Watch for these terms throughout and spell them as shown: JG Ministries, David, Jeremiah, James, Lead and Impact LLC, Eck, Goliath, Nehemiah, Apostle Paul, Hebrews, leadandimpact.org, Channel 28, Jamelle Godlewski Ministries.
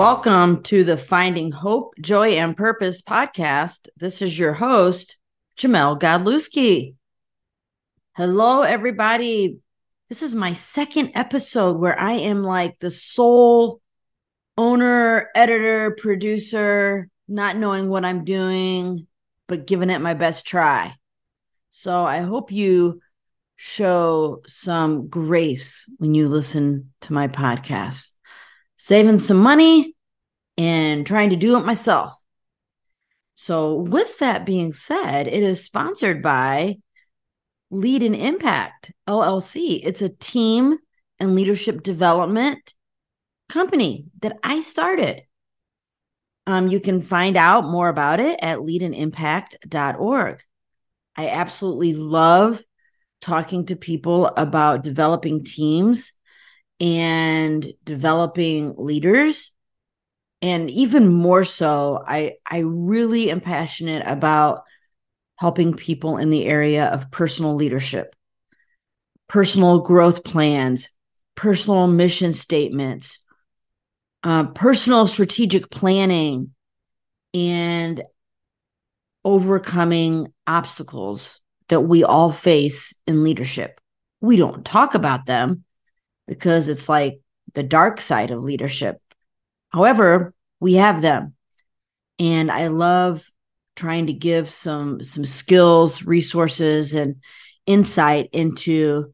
Welcome to the Finding Hope, Joy, and Purpose podcast. This is your host, Jamelle Godlewski. Hello, everybody. This is my second episode where I am like the sole owner, editor, producer, not knowing what I'm doing, but giving it my best try. So I hope you show some grace when you listen to my podcast. Saving some money and trying to do it myself. So with that being said, it is sponsored by Lead and Impact LLC. It's a team and leadership development company that I started. You can find out more about it at leadandimpact.org. I absolutely love talking to people about developing teams and developing leaders. And even more so, I really am passionate about helping people in the area of personal leadership, personal growth plans, personal mission statements, personal strategic planning, and overcoming obstacles that we all face in leadership. We don't talk about them, because it's like the dark side of leadership. However, we have them. And I love trying to give some skills, resources, and insight into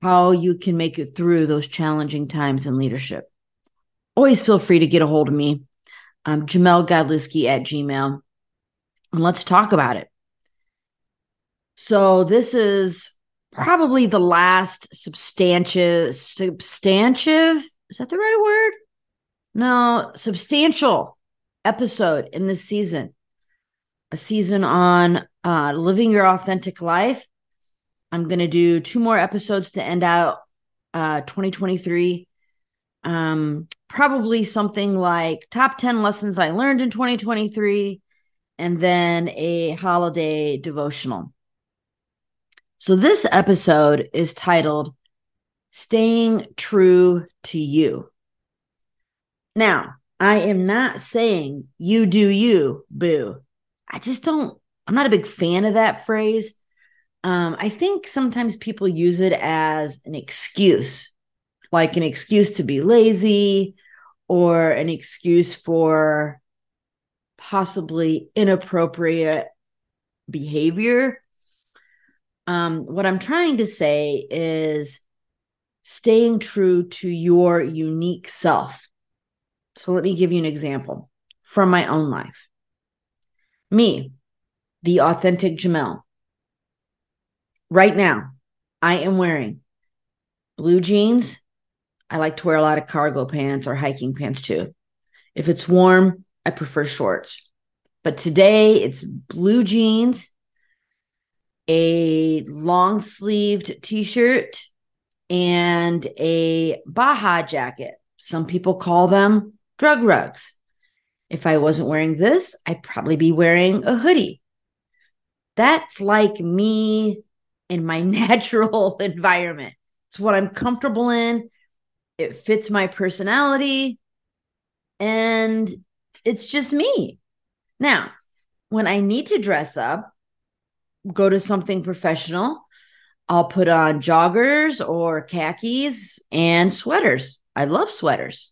how you can make it through those challenging times in leadership. Always feel free to get a hold of me, Jamelle Godlewski at Gmail, and let's talk about it. So this is probably the last substantial episode in this season, a season on living your authentic life. I'm going to do 2 more episodes to end out 2023. Probably something like top 10 lessons I learned in 2023, and then a holiday devotional. So this episode is titled, Staying True to You. Now, I am not saying you do you, boo. I'm not a big fan of that phrase. I think sometimes people use it as an excuse, like an excuse to be lazy or an excuse for possibly inappropriate behavior. What I'm trying to say is staying true to your unique self. So let me give you an example from my own life. Me, the authentic Jamelle. Right now, I am wearing blue jeans. I like to wear a lot of cargo pants or hiking pants too. If it's warm, I prefer shorts. But today it's blue jeans, a long-sleeved t-shirt, and a Baja jacket. Some people call them drug rugs. If I wasn't wearing this, I'd probably be wearing a hoodie. That's like me in my natural environment. It's what I'm comfortable in. It fits my personality. And it's just me. Now, when I need to dress up, go to something professional, I'll put on joggers or khakis and sweaters. I love sweaters.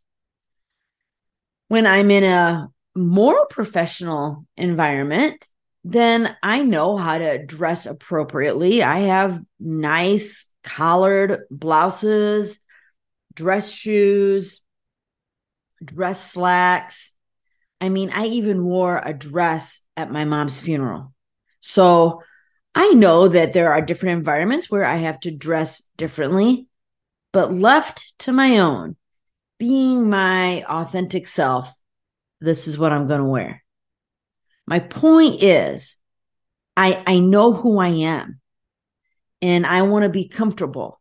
When I'm in a more professional environment, then I know how to dress appropriately. I have nice collared blouses, dress shoes, dress slacks. I mean, I even wore a dress at my mom's funeral. So I know that there are different environments where I have to dress differently, but left to my own, being my authentic self, this is what I'm going to wear. My point is, I know who I am, and I want to be comfortable.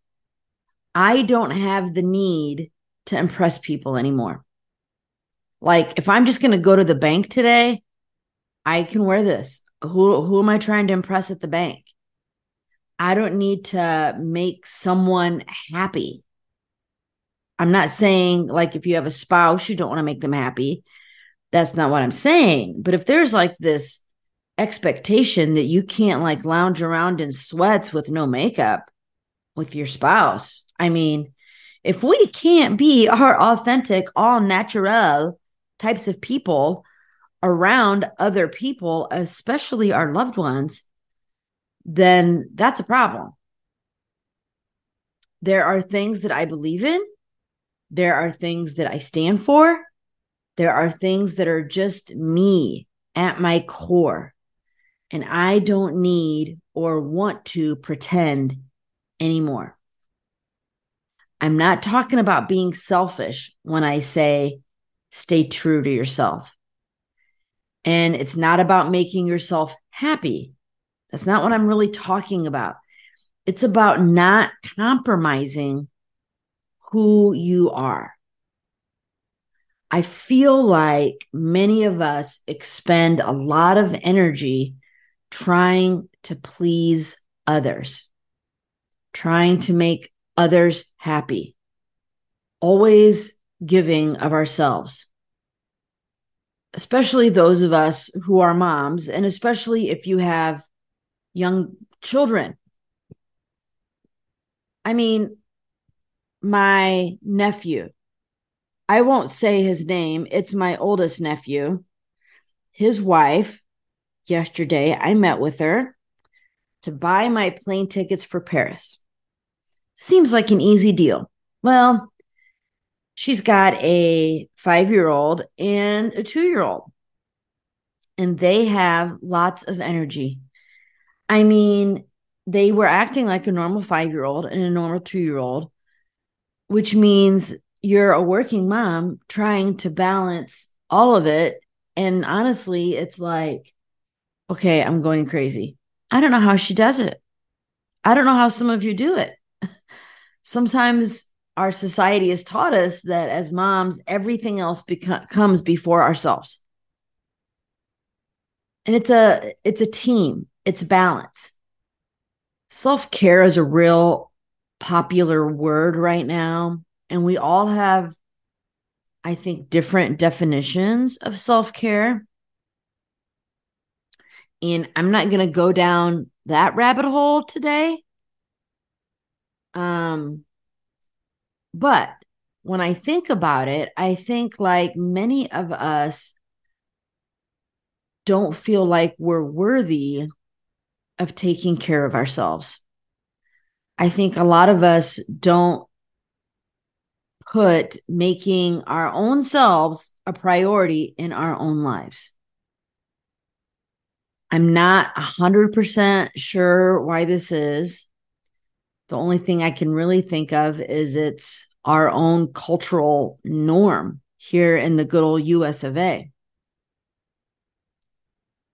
I don't have the need to impress people anymore. Like if I'm just going to go to the bank today, I can wear this. Who am I trying to impress at the bank? I don't need to make someone happy. I'm not saying like if you have a spouse, you don't want to make them happy. That's not what I'm saying. But if there's like this expectation that you can't like lounge around in sweats with no makeup with your spouse, I mean, if we can't be our authentic, all natural types of people around other people, especially our loved ones, then that's a problem. There are things that I believe in. There are things that I stand for. There are things that are just me at my core. And I don't need or want to pretend anymore. I'm not talking about being selfish when I say stay true to yourself. And it's not about making yourself happy. That's not what I'm really talking about. It's about not compromising who you are. I feel like many of us expend a lot of energy trying to please others, trying to make others happy, always giving of ourselves, especially those of us who are moms, and especially if you have young children. I mean, my nephew, I won't say his name. It's my oldest nephew. His wife, yesterday, I met with her to buy my plane tickets for Paris. Seems like an easy deal. Well, she's got a 5-year-old and a 2-year-old, and they have lots of energy. I mean, they were acting like a normal 5-year-old and a normal 2-year-old, which means you're a working mom trying to balance all of it. And honestly, it's like, okay, I'm going crazy. I don't know how she does it. I don't know how some of you do it. Sometimes our society has taught us that as moms, everything else comes before ourselves. And it's a team. It's balance. Self-care is a real popular word right now, and we all have, I think, different definitions of self-care. And I'm not going to go down that rabbit hole today. But when I think about it, I think like many of us don't feel like we're worthy of taking care of ourselves. I think a lot of us don't put making our own selves a priority in our own lives. I'm not 100% sure why this is. The only thing I can really think of is it's our own cultural norm here in the good old US of A.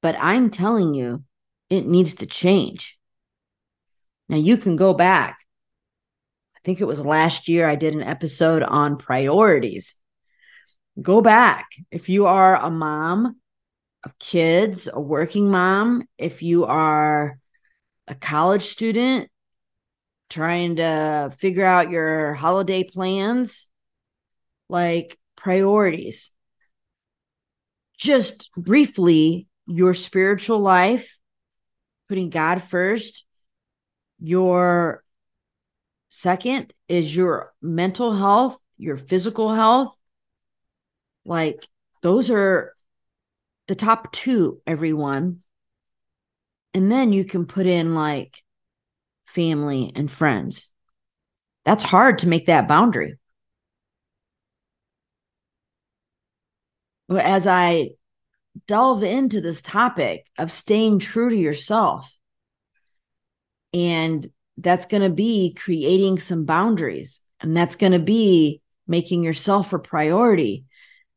But I'm telling you, it needs to change. Now you can go back. I think it was last year I did an episode on priorities. Go back. If you are a mom of kids, a working mom, if you are a college student trying to figure out your holiday plans, like priorities. Just briefly, your spiritual life, putting God first. Your second is your mental health, your physical health. Like those are the top two, everyone. And then you can put in like family and friends. That's hard to make that boundary. But as I delve into this topic of staying true to yourself, and that's going to be creating some boundaries, and that's going to be making yourself a priority.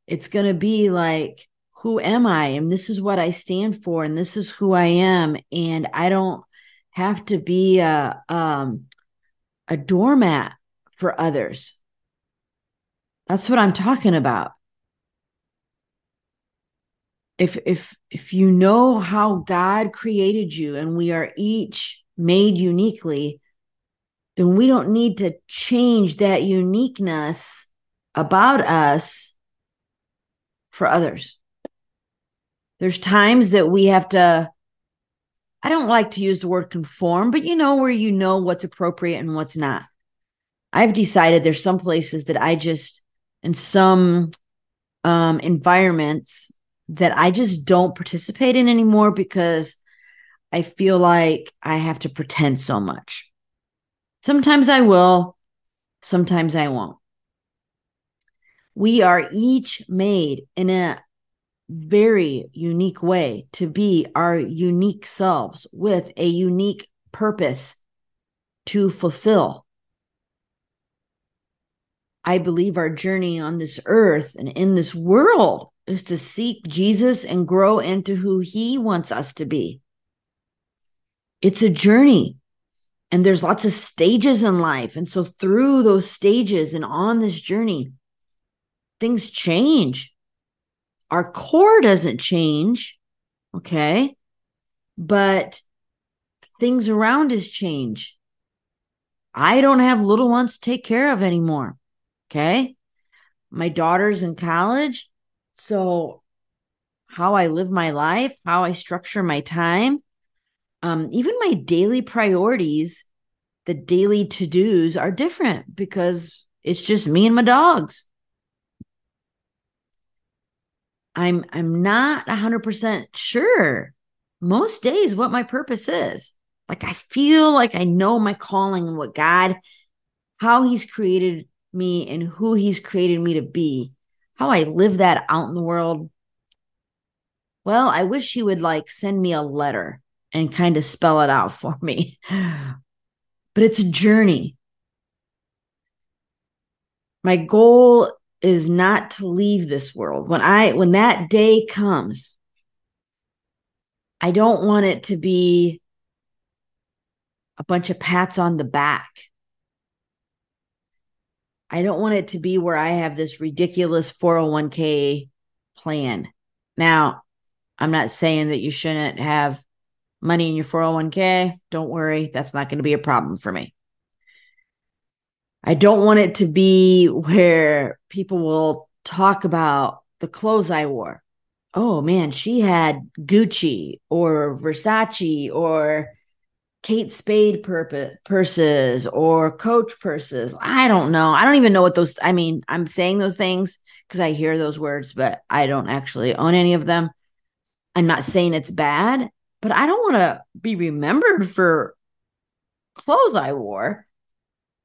It's going to be like, who am I? And this is what I stand for, and this is who I am. And I don't have to be a doormat for others. That's what I'm talking about. If you know how God created you, and we are each made uniquely, then we don't need to change that uniqueness about us for others. There's times that we have to, I don't like to use the word conform, but you know, where you know what's appropriate and what's not. I've decided there's some places that I just, in some environments that I just don't participate in anymore because I feel like I have to pretend so much. Sometimes I will, sometimes I won't. We are each made in a very unique way to be our unique selves with a unique purpose to fulfill. I believe our journey on this earth and in this world is to seek Jesus and grow into who he wants us to be. It's a journey, and there's lots of stages in life. And so through those stages and on this journey, things change. Our core doesn't change, okay? But things around us change. I don't have little ones to take care of anymore, okay? My daughter's in college, so how I live my life, how I structure my time, even my daily priorities, the daily to-dos are different because it's just me and my dogs. I'm not 100% sure most days what my purpose is. Like I feel like I know my calling and what God, how he's created me and who he's created me to be, how I live that out in the world. Well, I wish he would like send me a letter and kind of spell it out for me. But it's a journey. My goal is not to leave this world. When that day comes, I don't want it to be a bunch of pats on the back. I don't want it to be where I have this ridiculous 401k plan. Now, I'm not saying that you shouldn't have money in your 401k. Don't worry, that's not going to be a problem for me. I don't want it to be where people will talk about the clothes I wore. Oh man, she had Gucci or Versace or Kate Spade purses or Coach purses. I don't know. I don't even know what those, I mean, I'm saying those things because I hear those words, but I don't actually own any of them. I'm not saying it's bad, but I don't want to be remembered for clothes I wore.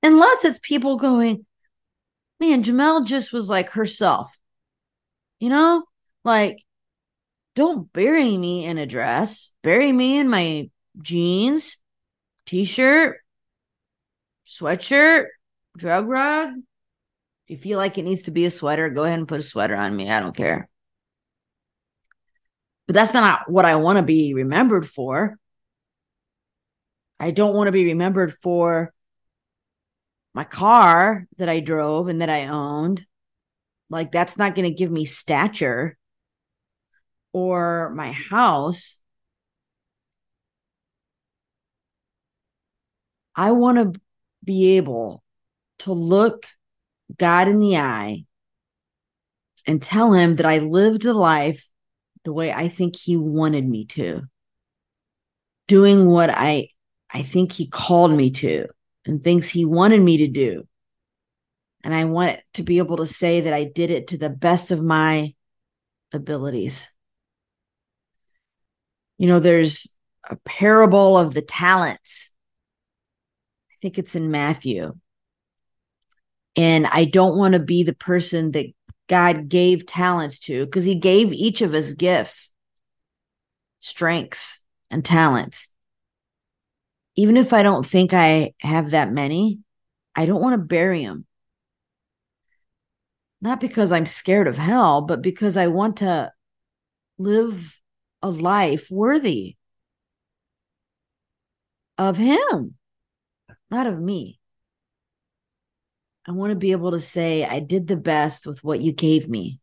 Unless it's people going, man, Jamelle just was like herself, you know, like don't bury me in a dress, bury me in my jeans, t-shirt, sweatshirt, drug rug. If you feel like it needs to be a sweater, go ahead and put a sweater on me. I don't care. But that's not what I want to be remembered for. I don't want to be remembered for my car that I drove and that I owned, like that's not going to give me stature, or my house. I want to be able to look God in the eye and tell him that I lived a life the way I think he wanted me to, doing what I think he called me to and things he wanted me to do. And I want to be able to say that I did it to the best of my abilities. You know, there's a parable of the talents. I think it's in Matthew. And I don't want to be the person that God gave talents to, because he gave each of us gifts, strengths, and talents. Even if I don't think I have that many, I don't want to bury them. Not because I'm scared of hell, but because I want to live a life worthy of him, not of me. I want to be able to say, I did the best with what you gave me.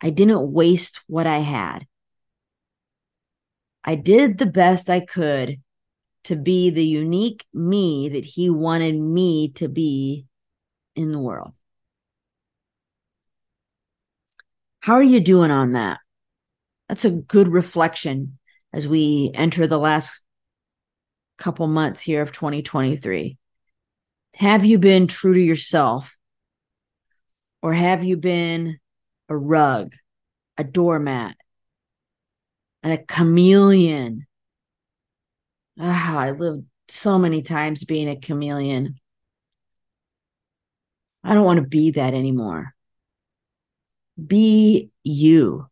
I didn't waste what I had. I did the best I could to be the unique me that he wanted me to be in the world. How are you doing on that? That's a good reflection as we enter the last couple months here of 2023. Have you been true to yourself? Or have you been a rug, a doormat, and a chameleon? Ah, I lived so many times being a chameleon. I don't want to be that anymore. Be you.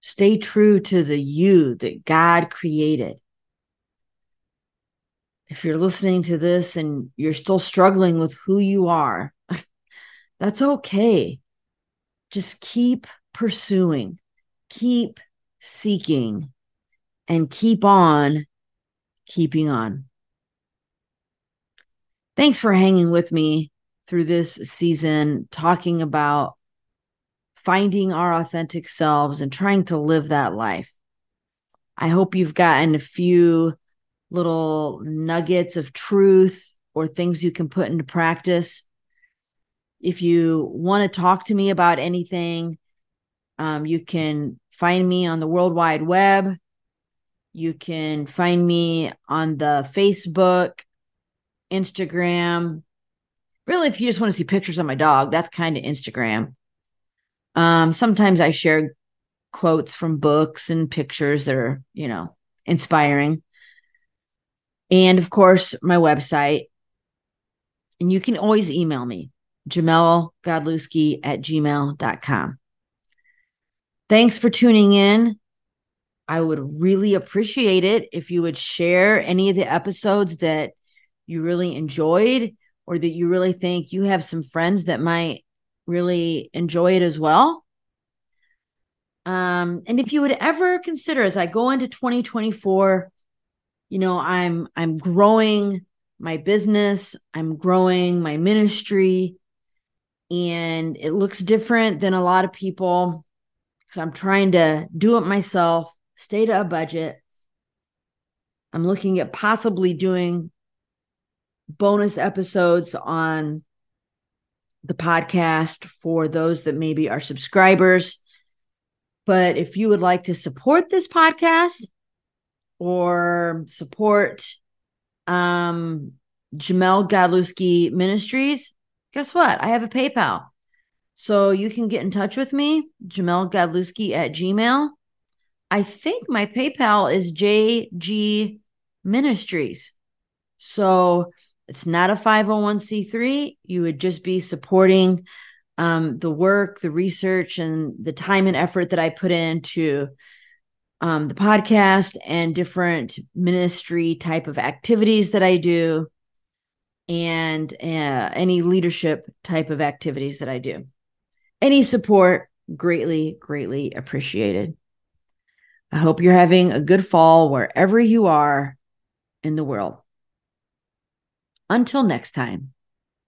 Stay true to the you that God created. If you're listening to this and you're still struggling with who you are, that's okay. Just keep pursuing, keep seeking, and keep on keeping on. Thanks for hanging with me through this season, talking about finding our authentic selves and trying to live that life. I hope you've gotten a few little nuggets of truth or things you can put into practice. If you want to talk to me about anything, you can find me on the World Wide Web. You can find me on the Facebook, Instagram. Really, if you just want to see pictures of my dog, that's kind of Instagram. Sometimes I share quotes from books and pictures that are, inspiring. And of course, my website. And you can always email me. JamelleGodlewski@gmail.com. Thanks for tuning in. I would really appreciate it if you would share any of the episodes that you really enjoyed or that you really think you have some friends that might really enjoy it as well. And if you would ever consider, as I go into 2024, I'm growing my business, I'm growing my ministry. And it looks different than a lot of people because I'm trying to do it myself, stay to a budget. I'm looking at possibly doing bonus episodes on the podcast for those that maybe are subscribers. But if you would like to support this podcast or support Jamelle Godlewski Ministries, guess what? I have a PayPal. So you can get in touch with me, JamelleGodlewski@gmail.com. I think my PayPal is JG Ministries. So it's not a 501c3. You would just be supporting the work, the research, and the time and effort that I put into the podcast and different ministry type of activities that I do. And any leadership type of activities that I do. Any support, greatly, greatly appreciated. I hope you're having a good fall wherever you are in the world. Until next time.